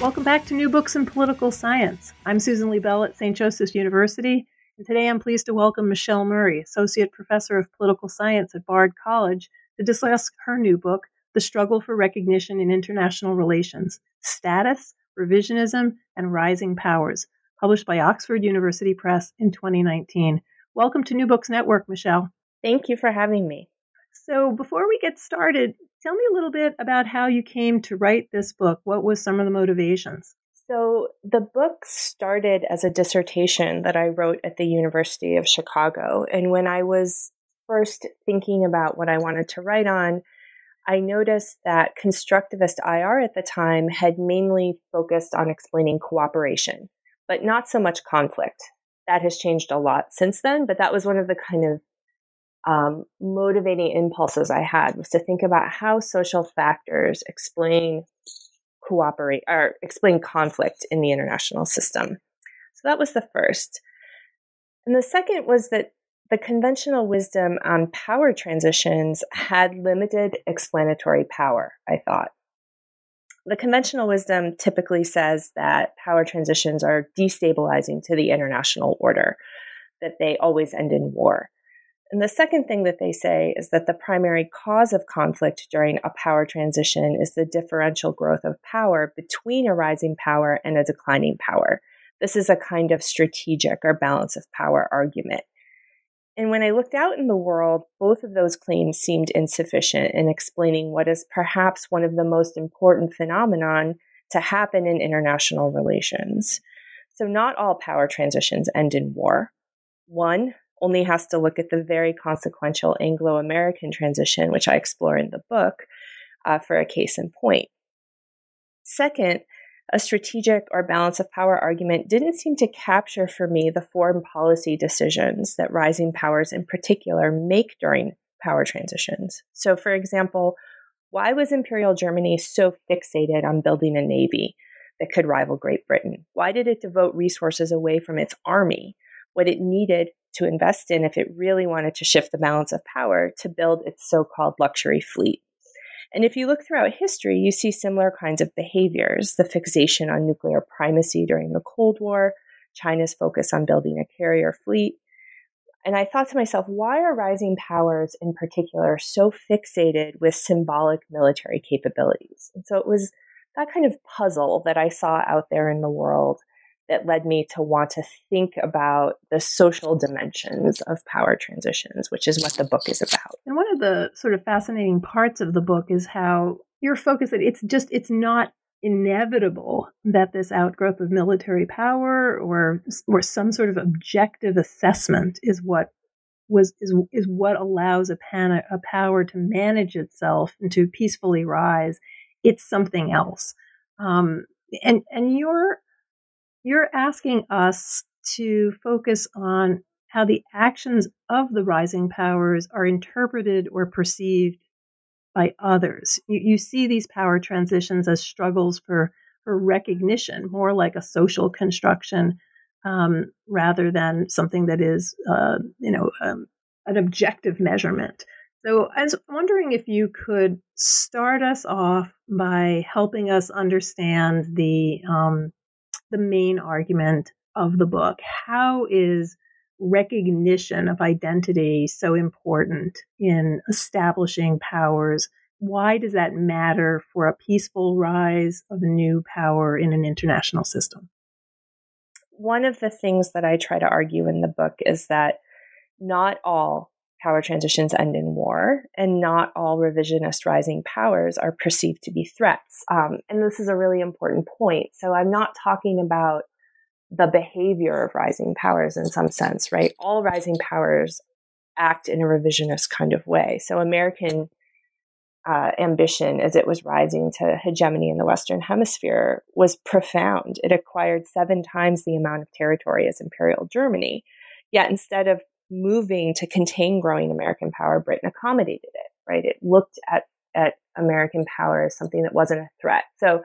Welcome back to New Books in Political Science. I'm Susan Lee Bell at St. Joseph's University, and today I'm pleased to welcome Michelle Murray, Associate Professor of Political Science at Bard College, to discuss her new book, The Struggle for Recognition in International Relations, Status, Revisionism, and Rising Powers, published by Oxford University Press in 2019. Welcome to New Books Network, Michelle. Thank you for having me. So before we get started, tell me a little bit about how you came to write this book. What was some of the motivations? So the book started as a dissertation that I wrote at the University of Chicago. And when I was first thinking about what I wanted to write on, I noticed that constructivist IR at the time had mainly focused on explaining cooperation, but not so much conflict. That has changed a lot since then, but that was one of the kind of motivating impulses I had, was to think about how social factors explain conflict in the international system. So that was the first. And the second was that the conventional wisdom on power transitions had limited explanatory power, I thought. The conventional wisdom typically says that power transitions are destabilizing to the international order, that they always end in war. And the second thing that they say is that the primary cause of conflict during a power transition is the differential growth of power between a rising power and a declining power. This is a kind of strategic or balance of power argument. And when I looked out in the world, both of those claims seemed insufficient in explaining what is perhaps one of the most important phenomenon to happen in international relations. So not all power transitions end in war. One only has to look at the very consequential Anglo-American transition, which I explore in the book, for a case in point. Second, a strategic or balance of power argument didn't seem to capture for me the foreign policy decisions that rising powers in particular make during power transitions. So, for example, why was Imperial Germany so fixated on building a navy that could rival Great Britain? Why did it devote resources away from its army, what it needed to invest in if it really wanted to shift the balance of power to build its so-called luxury fleet? And if you look throughout history, you see similar kinds of behaviors: the fixation on nuclear primacy during the Cold War, China's focus on building a carrier fleet. And I thought to myself, why are rising powers in particular so fixated with symbolic military capabilities? And so it was that kind of puzzle that I saw out there in the world that led me to want to think about the social dimensions of power transitions, which is what the book is about. And one of the sort of fascinating parts of the book is how your focus, it's not inevitable that this outgrowth of military power or some sort of objective assessment is what allows a power to manage itself and to peacefully rise. It's something else. And you're asking us to focus on how the actions of the rising powers are interpreted or perceived by others. You see these power transitions as struggles for or recognition, more like a social construction rather than something that is, an objective measurement. So I was wondering if you could start us off by helping us understand the main argument of the book. How is recognition of identity so important in establishing powers? Why does that matter for a peaceful rise of new power in an international system? One of the things that I try to argue in the book is that not all power transitions end in war, and not all revisionist rising powers are perceived to be threats. And this is a really important point. So I'm not talking about the behavior of rising powers in some sense, right? All rising powers act in a revisionist kind of way. So American ambition as it was rising to hegemony in the Western Hemisphere was profound. It acquired 7 times the amount of territory as Imperial Germany. Yet instead of moving to contain growing American power, Britain accommodated it, right? It looked at American power as something that wasn't a threat. So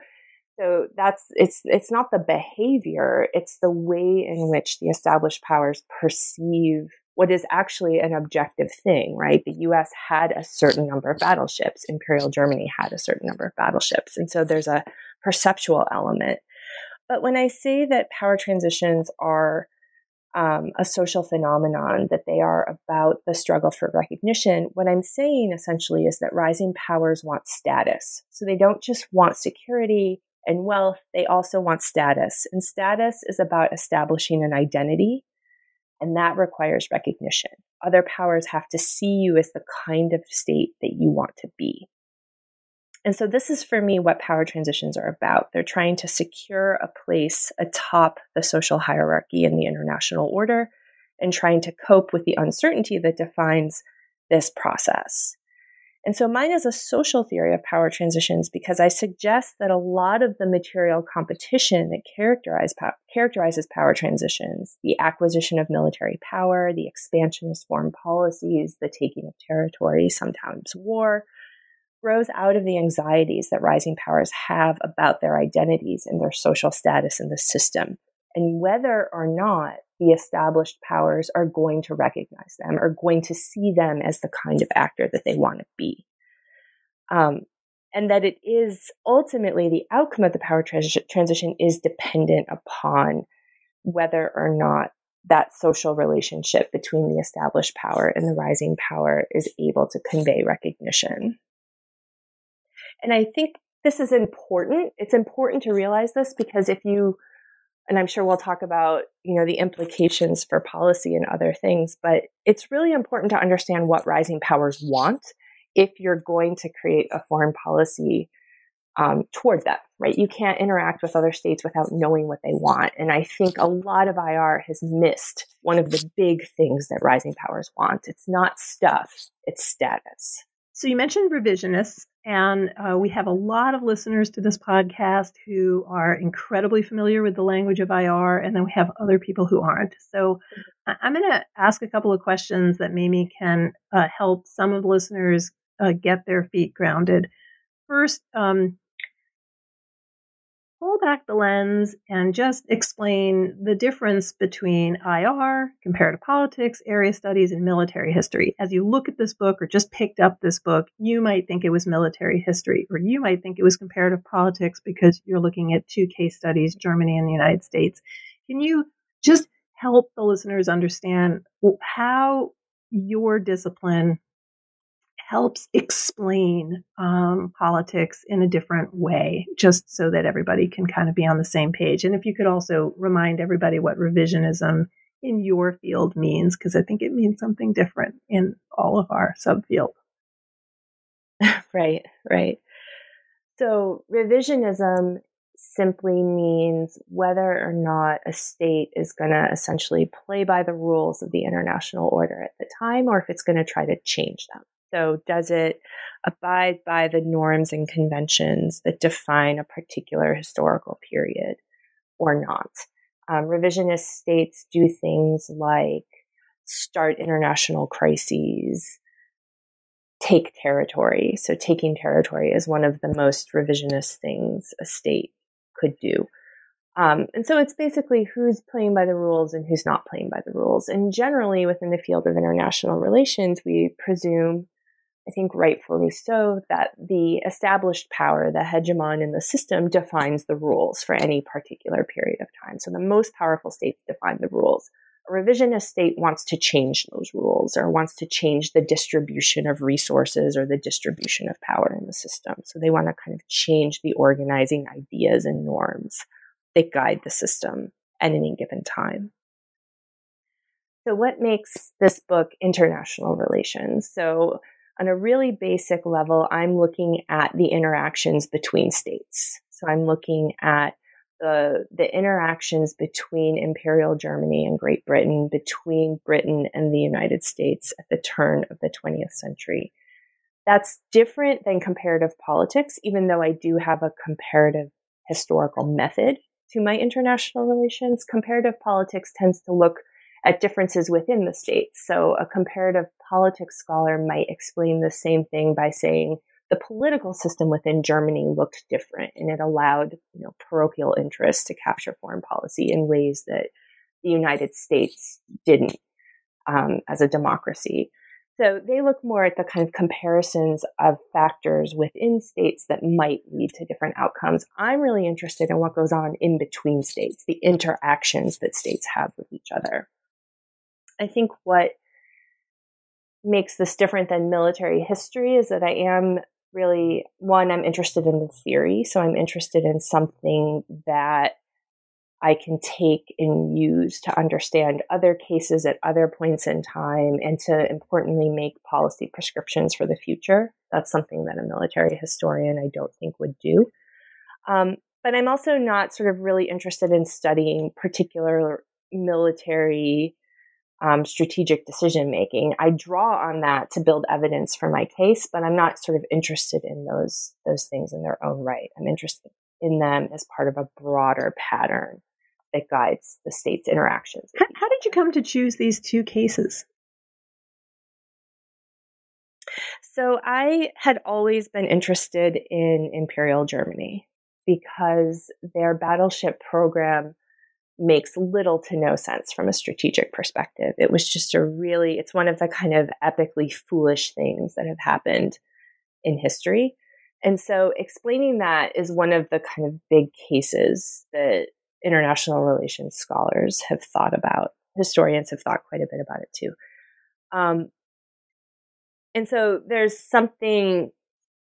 it's not the behavior, it's the way in which the established powers perceive what is actually an objective thing, right? The U.S. had a certain number of battleships. Imperial Germany had a certain number of battleships. And so there's a perceptual element. But when I say that power transitions are a social phenomenon, that they are about the struggle for recognition, what I'm saying essentially is that rising powers want status. So they don't just want security and wealth, they also want status. And status is about establishing an identity, and that requires recognition. Other powers have to see you as the kind of state that you want to be. And so this is, for me, what power transitions are about. They're trying to secure a place atop the social hierarchy in the international order and trying to cope with the uncertainty that defines this process. And so mine is a social theory of power transitions because I suggest that a lot of the material competition that characterizes power transitions, the acquisition of military power, the expansionist foreign policies, the taking of territory, sometimes war, grows out of the anxieties that rising powers have about their identities and their social status in the system, and whether or not the established powers are going to recognize them, are going to see them as the kind of actor that they want to be. And that it is ultimately the outcome of the power transition is dependent upon whether or not that social relationship between the established power and the rising power is able to convey recognition. And I think this is important. It's important to realize this because if you, and I'm sure we'll talk about, the implications for policy and other things, but it's really important to understand what rising powers want if you're going to create a foreign policy toward them, right? You can't interact with other states without knowing what they want. And I think a lot of IR has missed one of the big things that rising powers want. It's not stuff, it's status. So you mentioned revisionists, and we have a lot of listeners to this podcast who are incredibly familiar with the language of IR, and then we have other people who aren't. So I'm going to ask a couple of questions that maybe can help some of the listeners get their feet grounded. First, pull back the lens and just explain the difference between IR, comparative politics, area studies, and military history. As you look at this book or just picked up this book, you might think it was military history, or you might think it was comparative politics because you're looking at 2 case studies, Germany and the United States. Can you just help the listeners understand how your discipline helps explain politics in a different way, just so that everybody can kind of be on the same page? And if you could also remind everybody what revisionism in your field means, because I think it means something different in all of our subfields. Right. So revisionism simply means whether or not a state is going to essentially play by the rules of the international order at the time, or if it's going to try to change them. So does it abide by the norms and conventions that define a particular historical period or not? Revisionist states do things like start international crises, take territory. So taking territory is one of the most revisionist things a state could do. And so it's basically who's playing by the rules and who's not playing by the rules. And generally within the field of international relations, we presume, I think rightfully so, that the established power, the hegemon in the system, defines the rules for any particular period of time. So the most powerful states define the rules. A revisionist state wants to change those rules or wants to change the distribution of resources or the distribution of power in the system. So they want to kind of change the organizing ideas and norms that guide the system at any given time. So what makes this book international relations? So on a really basic level, I'm looking at the interactions between states. So I'm looking at the interactions between Imperial Germany and Great Britain, between Britain and the United States at the turn of the 20th century. That's different than comparative politics, even though I do have a comparative historical method to my international relations. Comparative politics tends to look at differences within the states. So a comparative politics scholar might explain the same thing by saying, the political system within Germany looked different, and it allowed, you know, parochial interests to capture foreign policy in ways that the United States didn't as a democracy. So they look more at the kind of comparisons of factors within states that might lead to different outcomes. I'm really interested in what goes on in between states, the interactions that states have with each other. I think what makes this different than military history is that I am really, one, I'm interested in the theory. So I'm interested in something that I can take and use to understand other cases at other points in time and to importantly make policy prescriptions for the future. That's something that a military historian I don't think would do. But I'm also not sort of really interested in studying particular military strategic decision-making. I draw on that to build evidence for my case, but I'm not sort of interested in those things in their own right. I'm interested in them as part of a broader pattern that guides the state's interactions. How did you come to choose these two cases? So I had always been interested in Imperial Germany because their battleship program makes little to no sense from a strategic perspective. It was just it's one of the kind of epically foolish things that have happened in history. And so explaining that is one of the kind of big cases that international relations scholars have thought about. Historians have thought quite a bit about it too. And so there's something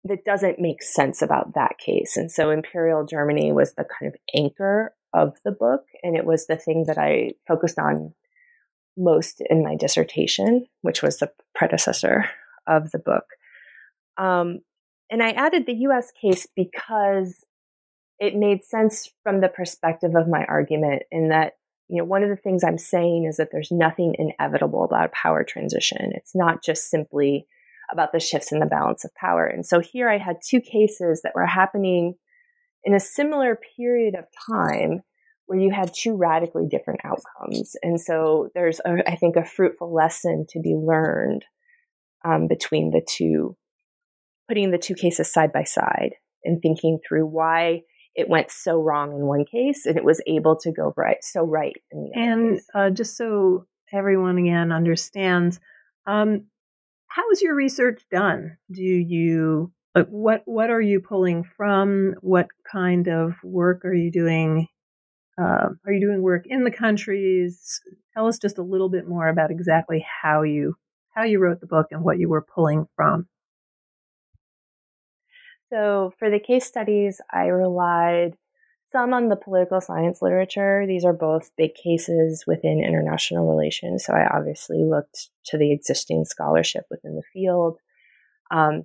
that doesn't make sense about that case. And so Imperial Germany was the kind of anchor of the book, and it was the thing that I focused on most in my dissertation, which was the predecessor of the book. And I added the U.S. case because it made sense from the perspective of my argument, in that, you know, one of the things I'm saying is that there's nothing inevitable about power transition. It's not just simply about the shifts in the balance of power. And so here I had two cases that were happening in a similar period of time where you had two radically different outcomes. And so there's, I think, a fruitful lesson to be learned between the two, putting the two cases side by side and thinking through why it went so wrong in one case and it was able to go right in the other. And just so everyone again understands, how is your research done? Do you what are you pulling from? What kind of work are you doing? Are you doing work in the countries? Tell us just a little bit more about exactly how you wrote the book and what you were pulling from. So for the case studies, I relied some on the political science literature. These are both big cases within international relations. So I obviously looked to the existing scholarship within the field.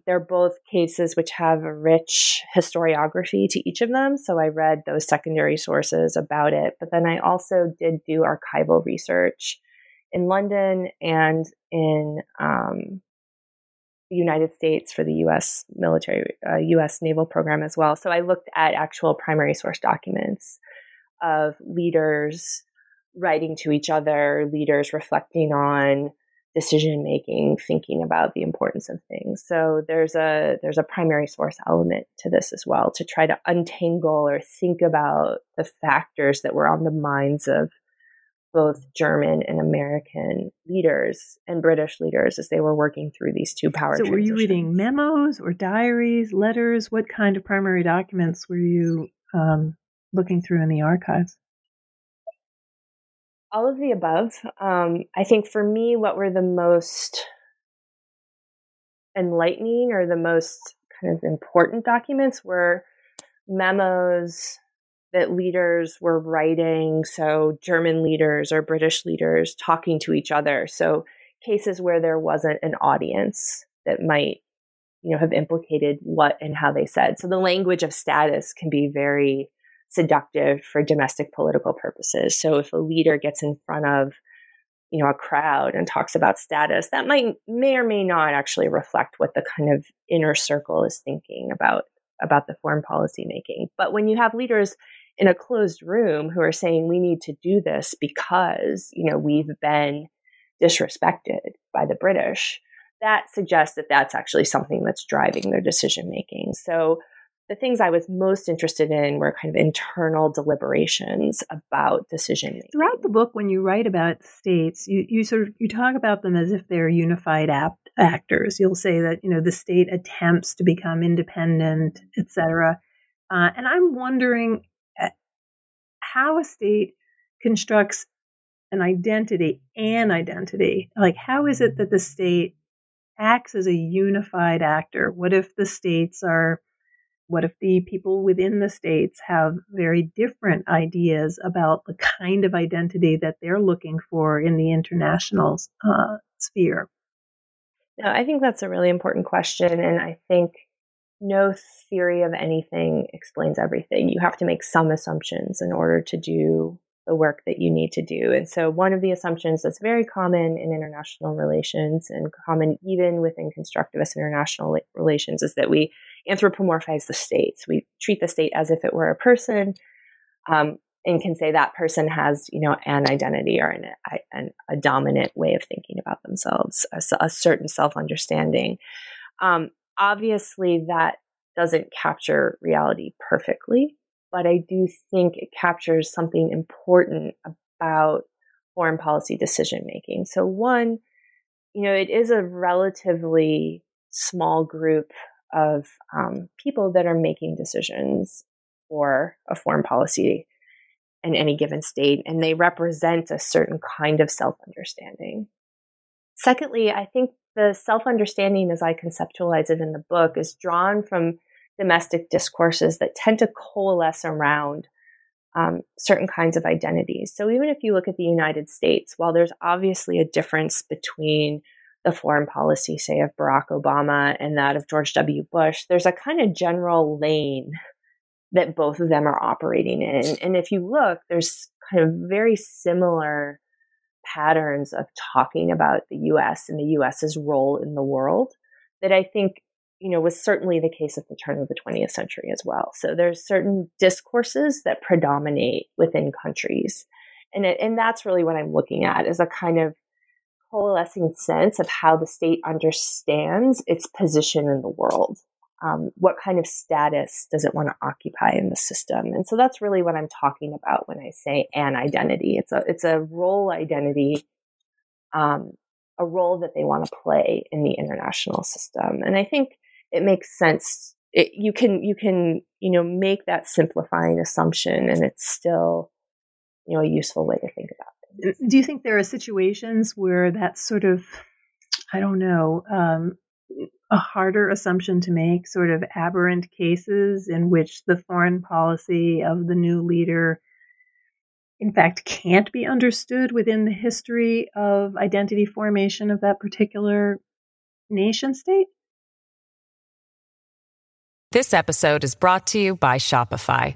They're both cases which have a rich historiography to each of them. So I read those secondary sources about it. But then I also did do archival research in London and in the United States for the U.S. military, U.S. naval program as well. So I looked at actual primary source documents of leaders writing to each other, leaders reflecting on decision-making, thinking about the importance of things. So there's a primary source element to this as well, to try to untangle or think about the factors that were on the minds of both German and American leaders and British leaders as they were working through these two power transitions. So were you reading memos or diaries, letters? What kind of primary documents were you looking through in the archives? All of the above. I think for me, what were the most enlightening or the most kind of important documents were memos that leaders were writing. So German leaders or British leaders talking to each other. So cases where there wasn't an audience that might, have implicated what and how they said. So the language of status can be very seductive for domestic political purposes. So if a leader gets in front of, a crowd and talks about status, that may or may not actually reflect what the kind of inner circle is thinking about the foreign policy making. But when you have leaders in a closed room who are saying, we need to do this because, we've been disrespected by the British, that suggests that that's actually something that's driving their decision making. So the things I was most interested in were kind of internal deliberations about decision making. Throughout the book, when you write about states, you talk about them as if they're unified actors. You'll say that the state attempts to become independent, etc. And I'm wondering how a state constructs an identity. Like, how is it that the state acts as a unified actor? What if the people within the states have very different ideas about the kind of identity that they're looking for in the international sphere? No, I think that's a really important question. And I think no theory of anything explains everything. You have to make some assumptions in order to do the work that you need to do. And so one of the assumptions that's very common in international relations and common even within constructivist international relations is that we anthropomorphize the states. We treat the state as if it were a person, and can say that person has, an identity or a dominant way of thinking about themselves, a certain self-understanding. Obviously, that doesn't capture reality perfectly, but I do think it captures something important about foreign policy decision-making. So one, it is a relatively small group of people that are making decisions for a foreign policy in any given state, and they represent a certain kind of self-understanding. Secondly, I think the self-understanding, as I conceptualize it in the book, is drawn from domestic discourses that tend to coalesce around certain kinds of identities. So even if you look at the United States, while there's obviously a difference between the foreign policy, say, of Barack Obama and that of George W. Bush, there's a kind of general lane that both of them are operating in. And if you look, there's kind of very similar patterns of talking about the U.S. and the U.S.'s role in the world that I think, was certainly the case at the turn of the 20th century as well. So there's certain discourses that predominate within countries. And that's really what I'm looking at, is a kind of coalescing sense of how the state understands its position in the world. What kind of status does it want to occupy in the system? And so that's really what I'm talking about when I say an identity. It's a role identity, a role that they want to play in the international system. And I think it makes sense. You can make that simplifying assumption, and it's still a useful way to think about. Do you think there are situations where that's sort of, a harder assumption to make, sort of aberrant cases in which the foreign policy of the new leader, in fact, can't be understood within the history of identity formation of that particular nation state? This episode is brought to you by Shopify.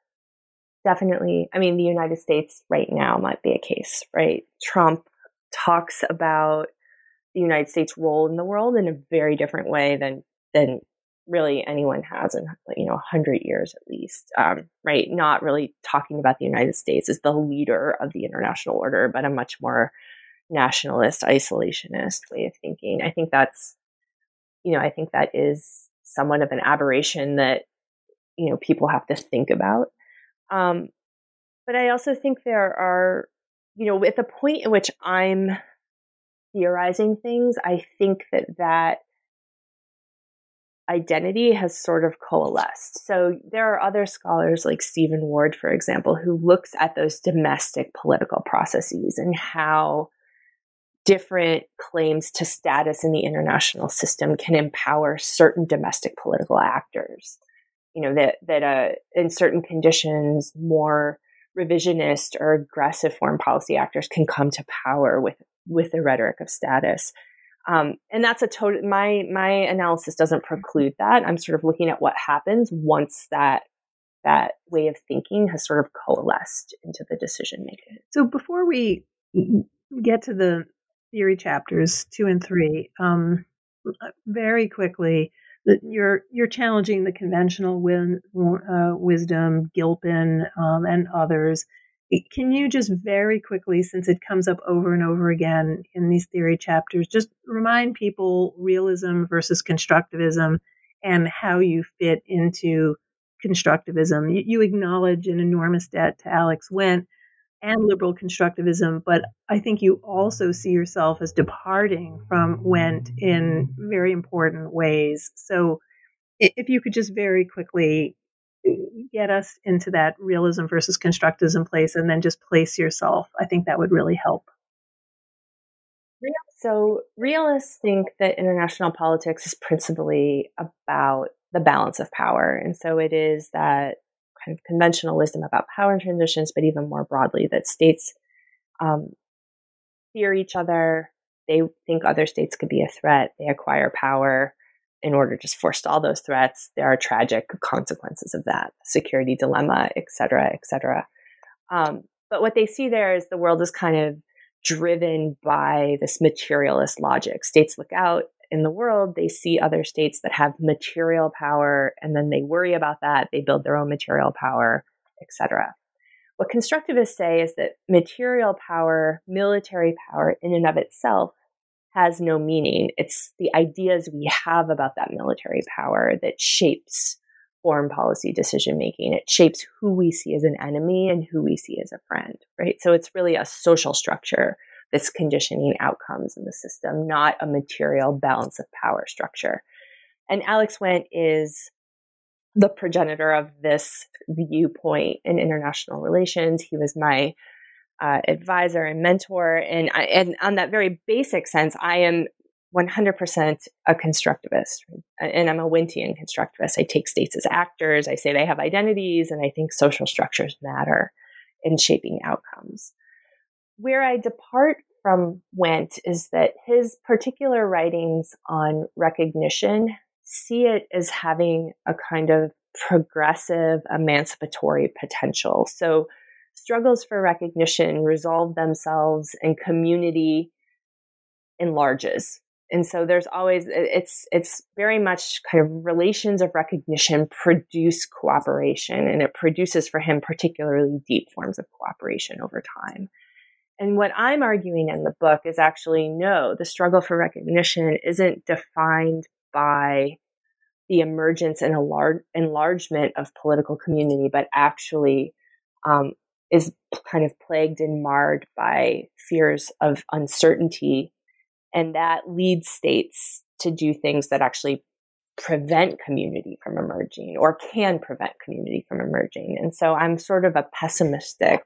definitely, I mean, the United States right now might be a case, right? Trump talks about the United States' role in the world in a very different way than really anyone has in, 100 years at least, right? Not really talking about the United States as the leader of the international order, but a much more nationalist, isolationist way of thinking. I think that's, I think that is somewhat of an aberration that, people have to think about. But I also think there are, at the point at which I'm theorizing things, I think that identity has sort of coalesced. So there are other scholars like Stephen Ward, for example, who looks at those domestic political processes and how different claims to status in the international system can empower certain domestic political actors. That in certain conditions, more revisionist or aggressive foreign policy actors can come to power with the rhetoric of status. And that's a total, my analysis doesn't preclude that. I'm sort of looking at what happens once that way of thinking has sort of coalesced into the decision making. So before we get to the theory chapters 2 and 3, very quickly, you're challenging the conventional wisdom, Gilpin, and others. Can you just very quickly, since it comes up over and over again in these theory chapters, just remind people realism versus constructivism and how you fit into constructivism? You acknowledge an enormous debt to Alex Wendt and liberal constructivism, but I think you also see yourself as departing from Wendt in very important ways. So if you could just very quickly get us into that realism versus constructivism place and then just place yourself, I think that would really help. So realists think that international politics is principally about the balance of power. And so it is that kind of conventional wisdom about power and transitions, but even more broadly, that states fear each other. They think other states could be a threat. They acquire power in order to forestall those threats. There are tragic consequences of that, security dilemma, et cetera, et cetera. But what they see there is the world is kind of driven by this materialist logic. States look out in the world, they see other states that have material power, and then they worry about that. They build their own material power, etc. What constructivists say is that material power, military power, in and of itself, has no meaning. It's the ideas we have about that military power that shapes foreign policy decision making. It shapes who we see as an enemy and who we see as a friend, right? So it's really a social structure that's conditioning outcomes in the system, not a material balance of power structure. And Alex Wendt is the progenitor of this viewpoint in international relations. He was my advisor and mentor. And on that very basic sense, I am 100% a constructivist, and I'm a Wendtian constructivist. I take states as actors. I say they have identities, and I think social structures matter in shaping outcomes. Where I depart from Wendt is that his particular writings on recognition see it as having a kind of progressive emancipatory potential. So struggles for recognition resolve themselves and community enlarges. And so there's always, it's very much kind of relations of recognition produce cooperation, and it produces for him particularly deep forms of cooperation over time. And what I'm arguing in the book is actually, no, the struggle for recognition isn't defined by the emergence and enlargement of political community, but actually is kind of plagued and marred by fears of uncertainty. And that leads states to do things that actually prevent community from emerging, or can prevent community from emerging. And so I'm sort of a pessimistic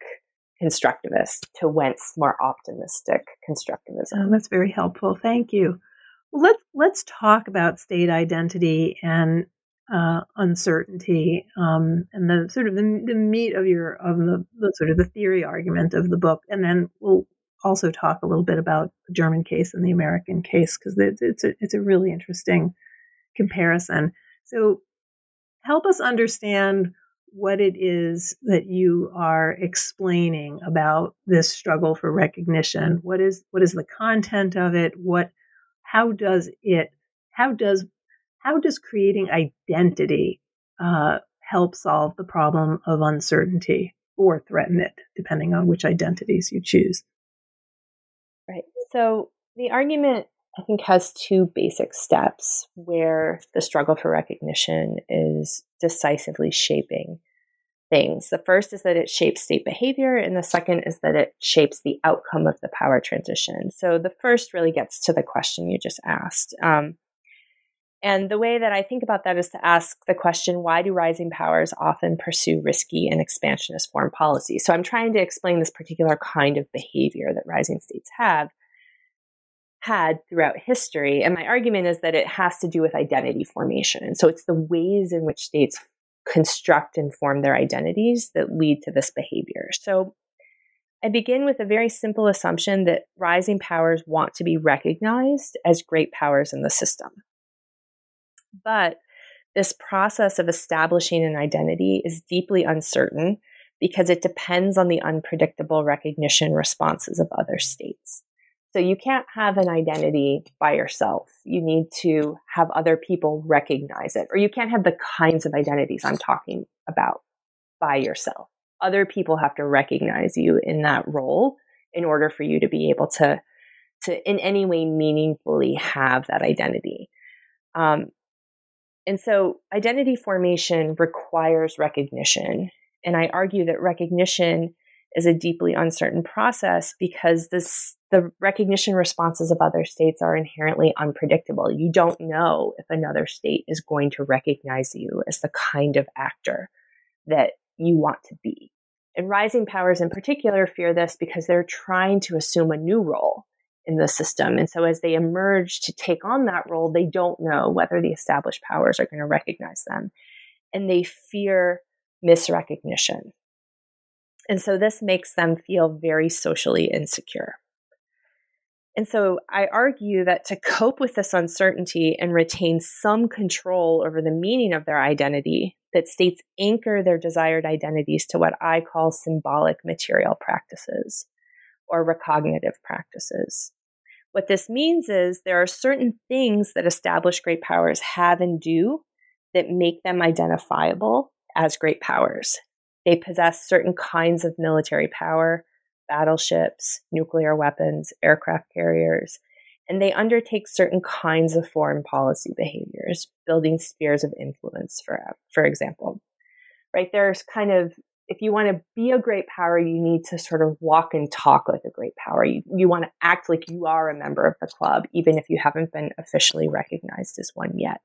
constructivist to Wendt's more optimistic constructivism. Oh, that's very helpful. Thank you. Well, let's talk about state identity and uncertainty and the sort of the meat of the theory argument of the book, and then we'll also talk a little bit about the German case and the American case, because it's a really interesting comparison. So help us understand what it is that you are explaining about this struggle for recognition. What is the content of it? How does creating identity help solve the problem of uncertainty or threaten it, depending on which identities you choose? Right. So the argument, I think, has two basic steps where the struggle for recognition is decisively shaping things. The first is that it shapes state behavior, and the second is that it shapes the outcome of the power transition. So the first really gets to the question you just asked. And the way that I think about that is to ask the question, why do rising powers often pursue risky and expansionist foreign policy? So I'm trying to explain this particular kind of behavior that rising states have had throughout history. And my argument is that it has to do with identity formation. And so it's the ways in which states construct and form their identities that lead to this behavior. So I begin with a very simple assumption that rising powers want to be recognized as great powers in the system. But this process of establishing an identity is deeply uncertain because it depends on the unpredictable recognition responses of other states. So you can't have an identity by yourself. You need to have other people recognize it, or you can't have the kinds of identities I'm talking about by yourself. Other people have to recognize you in that role in order for you to be able to in any way meaningfully have that identity. And so identity formation requires recognition. And I argue that recognition is a deeply uncertain process because the recognition responses of other states are inherently unpredictable. You don't know if another state is going to recognize you as the kind of actor that you want to be. And rising powers in particular fear this because they're trying to assume a new role in the system. And so as they emerge to take on that role, they don't know whether the established powers are going to recognize them. And they fear misrecognition. And so this makes them feel very socially insecure. And so I argue that to cope with this uncertainty and retain some control over the meaning of their identity, that states anchor their desired identities to what I call symbolic material practices or recognitive practices. What this means is there are certain things that established great powers have and do that make them identifiable as great powers. They possess certain kinds of military power, battleships, nuclear weapons, aircraft carriers, and they undertake certain kinds of foreign policy behaviors, building spheres of influence, for example. Right? There's kind of, if you want to be a great power, you need to sort of walk and talk like a great power. You want to act like you are a member of the club, even if you haven't been officially recognized as one yet.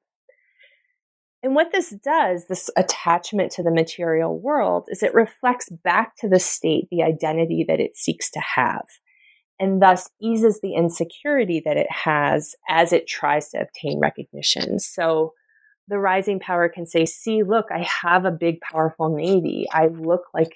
And what this does, this attachment to the material world, is it reflects back to the state the identity that it seeks to have, and thus eases the insecurity that it has as it tries to obtain recognition. So the rising power can say, see, look, I have a big, powerful navy. I look like,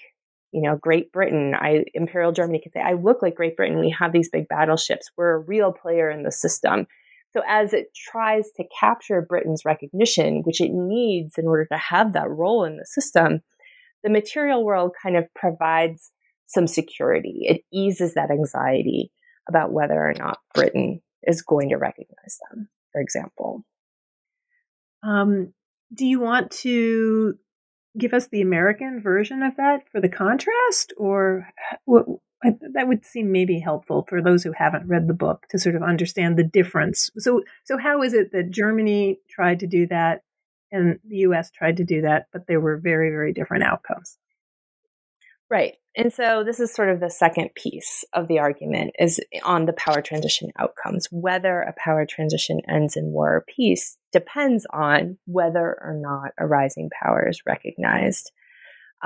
Great Britain. Imperial Germany can say, I look like Great Britain. We have these big battleships. We're a real player in the system. So as it tries to capture Britain's recognition, which it needs in order to have that role in the system, the material world kind of provides some security. It eases that anxiety about whether or not Britain is going to recognize them, for example. Do you want to give us the American version of that for the contrast? Or what? That would seem maybe helpful for those who haven't read the book to sort of understand the difference. So how is it that Germany tried to do that and the U.S. tried to do that, but there were very, very different outcomes? Right. And so this is sort of the second piece of the argument is on the power transition outcomes. Whether a power transition ends in war or peace depends on whether or not a rising power is recognized.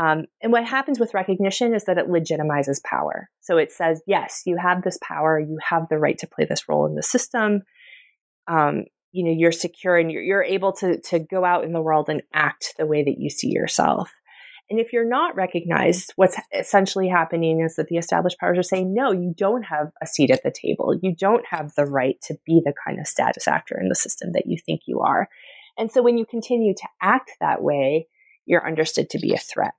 And what happens with recognition is that it legitimizes power. So it says, yes, you have this power, you have the right to play this role in the system. You're secure and you're able to go out in the world and act the way that you see yourself. And if you're not recognized, what's essentially happening is that the established powers are saying, no, you don't have a seat at the table. You don't have the right to be the kind of status actor in the system that you think you are. And so when you continue to act that way, you're understood to be a threat.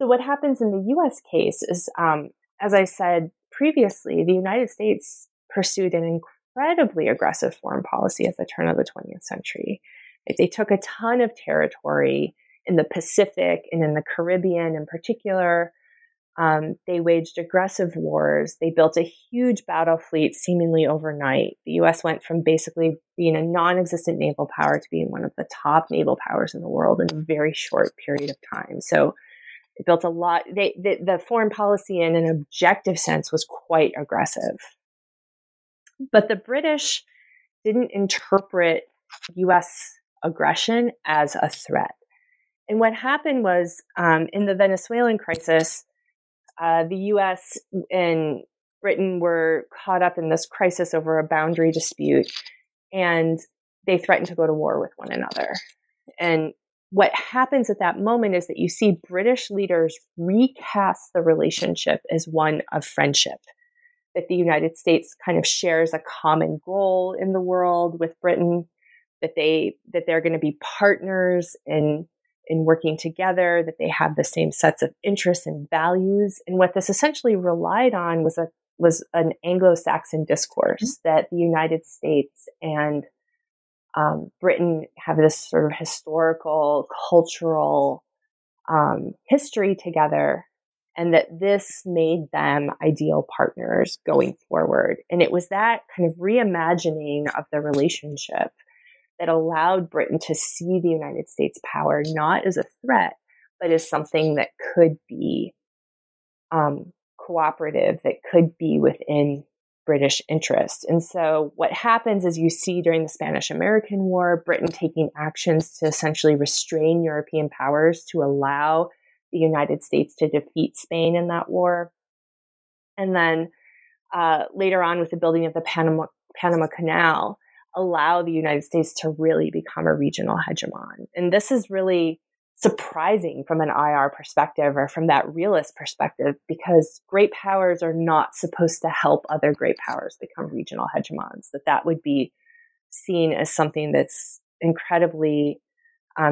So what happens in the U.S. case is, as I said previously, the United States pursued an incredibly aggressive foreign policy at the turn of the 20th century. They took a ton of territory in the Pacific and in the Caribbean in particular. They waged aggressive wars. They built a huge battle fleet seemingly overnight. The U.S. went from basically being a non-existent naval power to being one of the top naval powers in the world in a very short period of time. So it built a lot. The foreign policy in an objective sense was quite aggressive. But the British didn't interpret U.S. aggression as a threat. And what happened was, in the Venezuelan crisis, the U.S. and Britain were caught up in this crisis over a boundary dispute, and they threatened to go to war with one another. And what happens at that moment is that you see British leaders recast the relationship as one of friendship, that the United States kind of shares a common goal in the world with Britain, that they're going to be partners in working together, that they have the same sets of interests and values. And what this essentially relied on was an Anglo-Saxon discourse, mm-hmm. that the United States and Britain have this sort of historical, cultural history together, and that this made them ideal partners going forward. And it was that kind of reimagining of the relationship that allowed Britain to see the United States power not as a threat, but as something that could be cooperative, that could be within British interest. And so what happens is you see during the Spanish-American War, Britain taking actions to essentially restrain European powers to allow the United States to defeat Spain in that war. And then later on with the building of the Panama Canal, allow the United States to really become a regional hegemon. And this is really surprising from an IR perspective or from that realist perspective, because great powers are not supposed to help other great powers become regional hegemons, that would be seen as something that's incredibly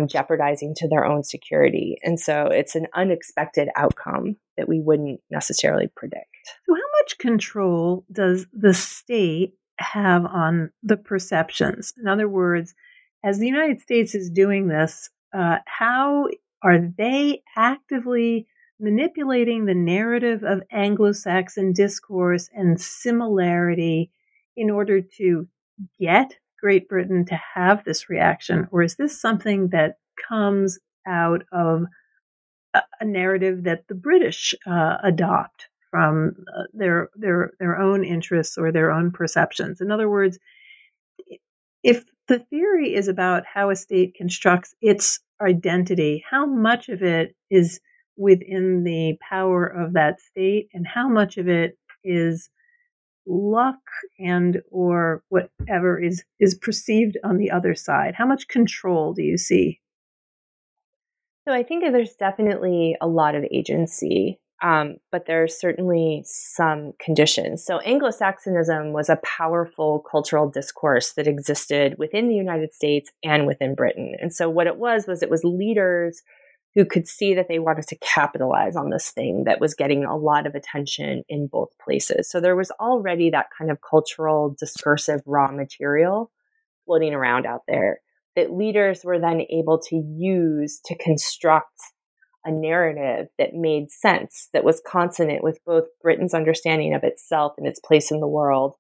jeopardizing to their own security. And so it's an unexpected outcome that we wouldn't necessarily predict. So how much control does the state have on the perceptions? In other words, as the United States is doing this, how are they actively manipulating the narrative of Anglo-Saxon discourse and similarity in order to get Great Britain to have this reaction? Or is this something that comes out of a narrative that the British adopt from their own interests or their own perceptions? In other words, if the theory is about how a state constructs its identity, how much of it is within the power of that state and how much of it is luck and or whatever is perceived on the other side? How much control do you see? So I think there's definitely a lot of agency. But there are certainly some conditions. So Anglo-Saxonism was a powerful cultural discourse that existed within the United States and within Britain. And so what it was leaders who could see that they wanted to capitalize on this thing that was getting a lot of attention in both places. So there was already that kind of cultural discursive raw material floating around out there that leaders were then able to use to construct a narrative that made sense, that was consonant with both Britain's understanding of itself and its place in the world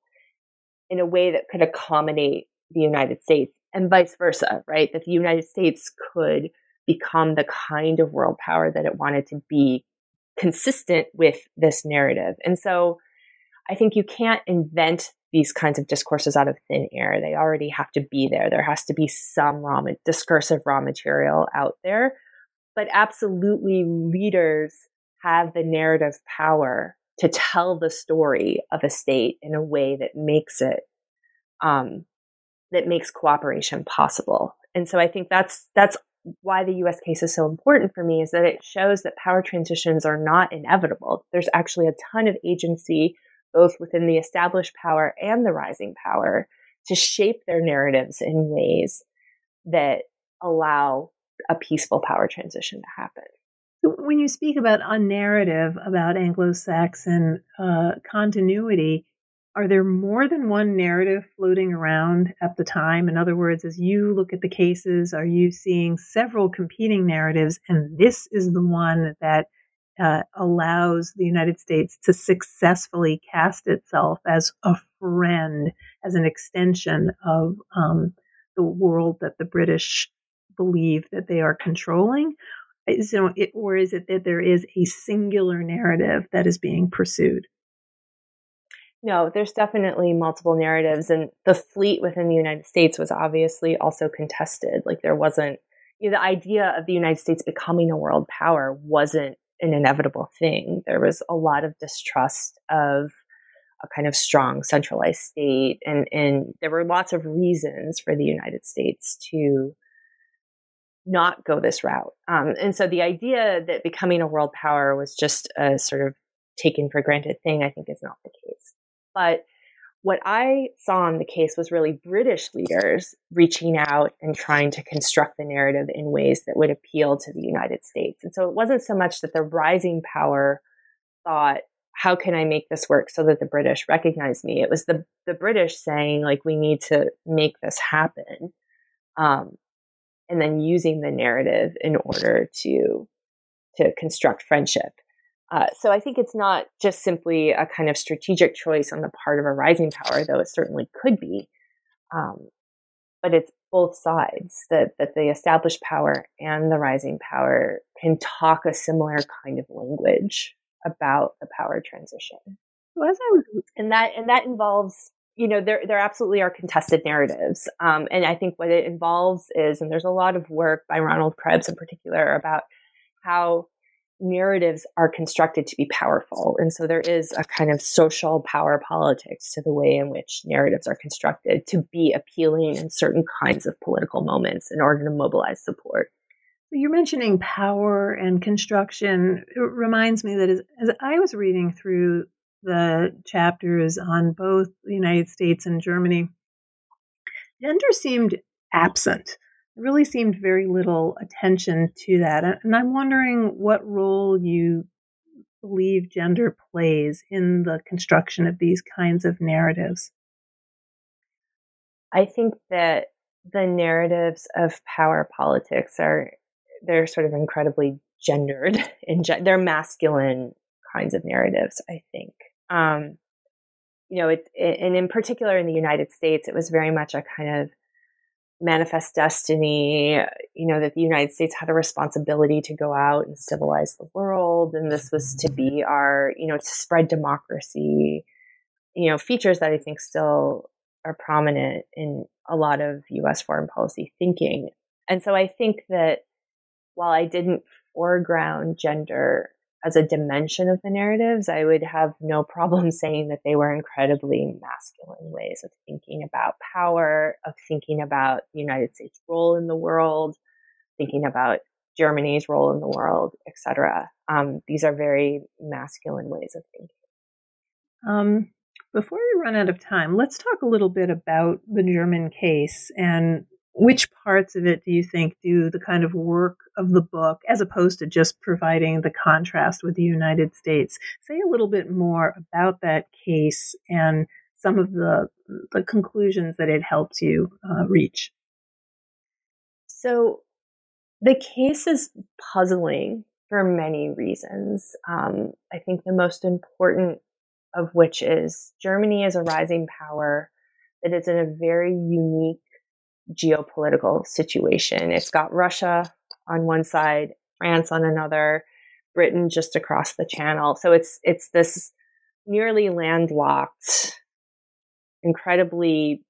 in a way that could accommodate the United States and vice versa, right? That the United States could become the kind of world power that it wanted to be, consistent with this narrative. And so I think you can't invent these kinds of discourses out of thin air. They already have to be there. There has to be some discursive raw material out there. But absolutely, leaders have the narrative power to tell the story of a state in a way that makes it, that makes cooperation possible. And so I think that's why the U.S. case is so important for me is that it shows that power transitions are not inevitable. There's actually a ton of agency, both within the established power and the rising power, to shape their narratives in ways that allow a peaceful power transition to happen. When you speak about a narrative about Anglo-Saxon continuity, are there more than one narrative floating around at the time? In other words, as you look at the cases, are you seeing several competing narratives, and this is the one that allows the United States to successfully cast itself as a friend, as an extension of the world that the British believe that they are controlling? Or is it that there is a singular narrative that is being pursued? No, there's definitely multiple narratives, and the fleet within the United States was obviously also contested. Like, there wasn't, you know, the idea of the United States becoming a world power wasn't an inevitable thing. There was a lot of distrust of a kind of strong centralized state, and there were lots of reasons for the United States to not go this route. And so the idea that becoming a world power was just a sort of taken for granted thing, I think, is not the case. But what I saw in the case was really British leaders reaching out and trying to construct the narrative in ways that would appeal to the United States. And so it wasn't so much that the rising power thought, how can I make this work so that the British recognize me? It was the British saying, like, we need to make this happen. And then using the narrative in order to construct friendship. So I think it's not just simply a kind of strategic choice on the part of a rising power, though it certainly could be. But it's both sides, that the established power and the rising power can talk a similar kind of language about the power transition. And that involves, you know, there absolutely are contested narratives. And I think what it involves is, and there's a lot of work by Ronald Krebs in particular about how narratives are constructed to be powerful. And so there is a kind of social power politics to the way in which narratives are constructed to be appealing in certain kinds of political moments in order to mobilize support. You're mentioning power and construction. It reminds me that as I was reading through the chapters on both the United States and Germany, gender seemed absent. There really seemed very little attention to that. And I'm wondering what role you believe gender plays in the construction of these kinds of narratives. I think that the narratives of power politics they're sort of incredibly gendered, and they're masculine kinds of narratives, I think. You know, and in particular in the United States, it was very much a kind of manifest destiny, you know, that the United States had a responsibility to go out and civilize the world. And this was to be our, you know, to spread democracy, you know, features that I think still are prominent in a lot of U.S. foreign policy thinking. And so I think that while I didn't foreground gender as a dimension of the narratives, I would have no problem saying that they were incredibly masculine ways of thinking about power, of thinking about the United States' role in the world, thinking about Germany's role in the world, etc. These are very masculine ways of thinking. Before we run out of time, let's talk a little bit about the German case, and which parts of it do you think do the kind of work of the book, as opposed to just providing the contrast with the United States? Say a little bit more about that case and some of the conclusions that it helps you reach. So the case is puzzling for many reasons. I think the most important of which is Germany is a rising power that is in a very unique geopolitical situation. It's got Russia on one side, France on another, Britain just across the channel. So it's this nearly landlocked, incredibly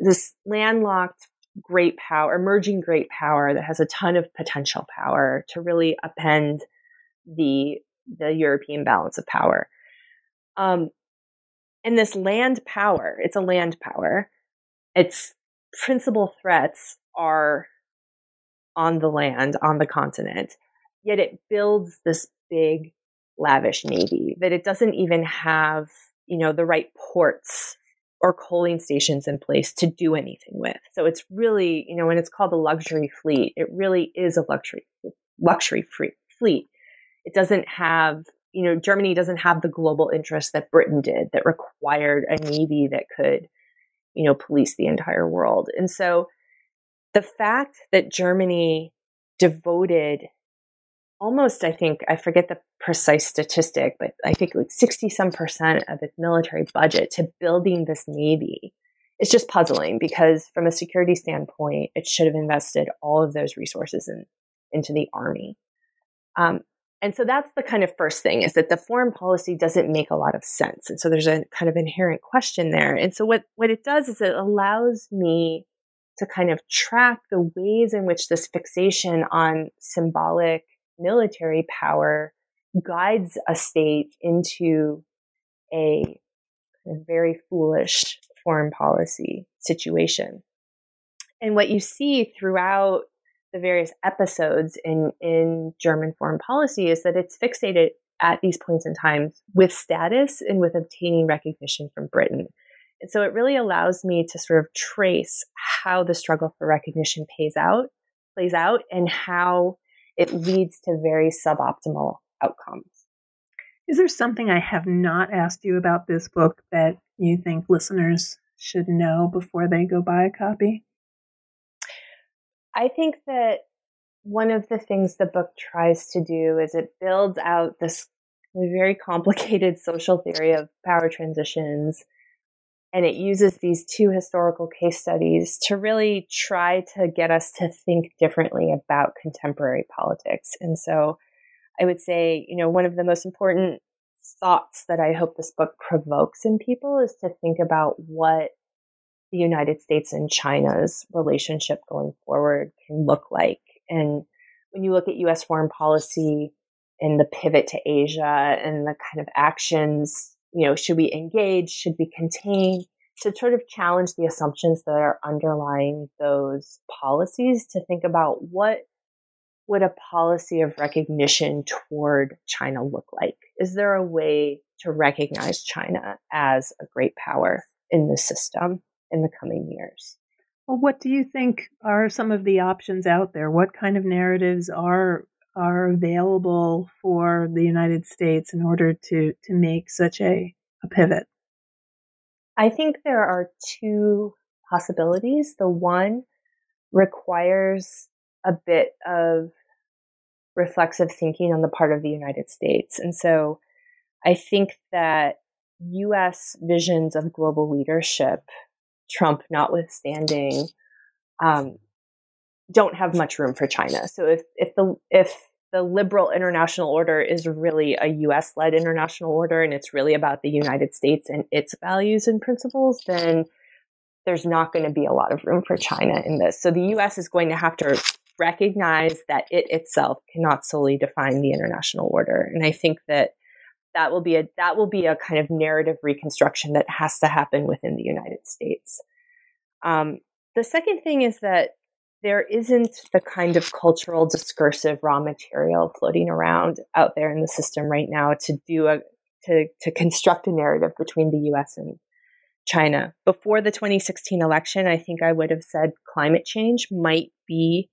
this landlocked great power, emerging great power that has a ton of potential power to really upend the European balance of power. And this land power, it's a land power. Its principal threats are on the land, on the continent, yet it builds this big, lavish navy that it doesn't even have, you know, the right ports or coaling stations in place to do anything with. So it's really, you know, when it's called a luxury fleet, it really is a luxury fleet. It doesn't have, you know, Germany doesn't have the global interest that Britain did, that required a navy that could, you know, police the entire world. And so the fact that Germany devoted almost, I think, I forget the precise statistic, but I think like 60-some% of its military budget to building this navy is just puzzling, because from a security standpoint, it should have invested all of those resources into the army. And so that's the kind of first thing, is that the foreign policy doesn't make a lot of sense. And so there's a kind of inherent question there. And so what it does is it allows me to kind of track the ways in which this fixation on symbolic military power guides a state into a very foolish foreign policy situation. And what you see throughout the various episodes in German foreign policy is that it's fixated at these points in time with status and with obtaining recognition from Britain. And so it really allows me to sort of trace how the struggle for recognition plays out, and how it leads to very suboptimal outcomes. Is there something I have not asked you about this book that you think listeners should know before they go buy a copy? I think that one of the things the book tries to do is it builds out this very complicated social theory of power transitions, and it uses these two historical case studies to really try to get us to think differently about contemporary politics. And so I would say, you know, one of the most important thoughts that I hope this book provokes in people is to think about what the United States and China's relationship going forward can look like. And when you look at U.S. foreign policy and the pivot to Asia and the kind of actions, you know, should we engage, should we contain, to sort of challenge the assumptions that are underlying those policies, to think about what would a policy of recognition toward China look like? Is there a way to recognize China as a great power in the system in the coming years? Well, what do you think are some of the options out there? What kind of narratives are available for the United States in order to make such a pivot? I think there are two possibilities. The one requires a bit of reflexive thinking on the part of the United States. And so I think that U.S. visions of global leadership, Trump notwithstanding, don't have much room for China. So if the liberal international order is really a U.S.-led international order, and it's really about the United States and its values and principles, then there's not going to be a lot of room for China in this. So the U.S. is going to have to recognize that it itself cannot solely define the international order. And I think that will be a kind of narrative reconstruction that has to happen within the United States. The second thing is that there isn't the kind of cultural discursive raw material floating around out there in the system right now to construct a narrative between the U.S. and China. Before the 2016 election, I think I would have said climate change might be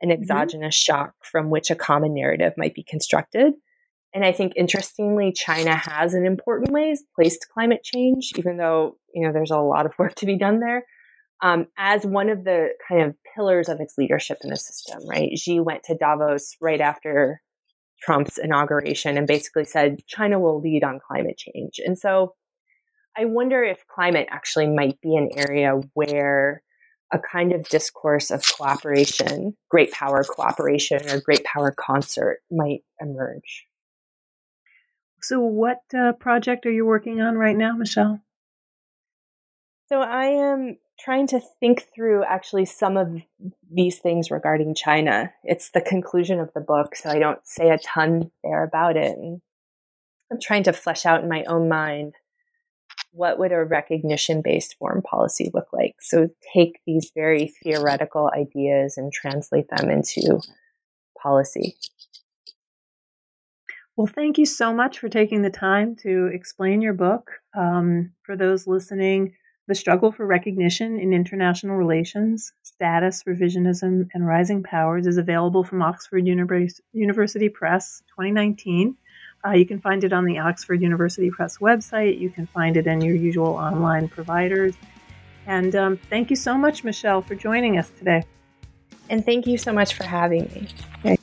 an exogenous shock from which a common narrative might be constructed. And I think, interestingly, China has in important ways placed climate change, even though, you know, there's a lot of work to be done there, as one of the kind of pillars of its leadership in the system, right? Xi went to Davos right after Trump's inauguration and basically said, China will lead on climate change. And so I wonder if climate actually might be an area where a kind of discourse of cooperation, great power cooperation or great power concert might emerge. So what project are you working on right now, Michelle? So I am trying to think through actually some of these things regarding China. It's the conclusion of the book, so I don't say a ton there about it. And I'm trying to flesh out in my own mind what would a recognition-based foreign policy look like? So take these very theoretical ideas and translate them into policy. Well, thank you so much for taking the time to explain your book. For those listening, The Struggle for Recognition in International Relations, Status, Revisionism, and Rising Powers is available from Oxford University Press 2019. You can find it on the Oxford University Press website. You can find it in your usual online providers. And thank you so much, Michelle, for joining us today. And thank you so much for having me. Okay.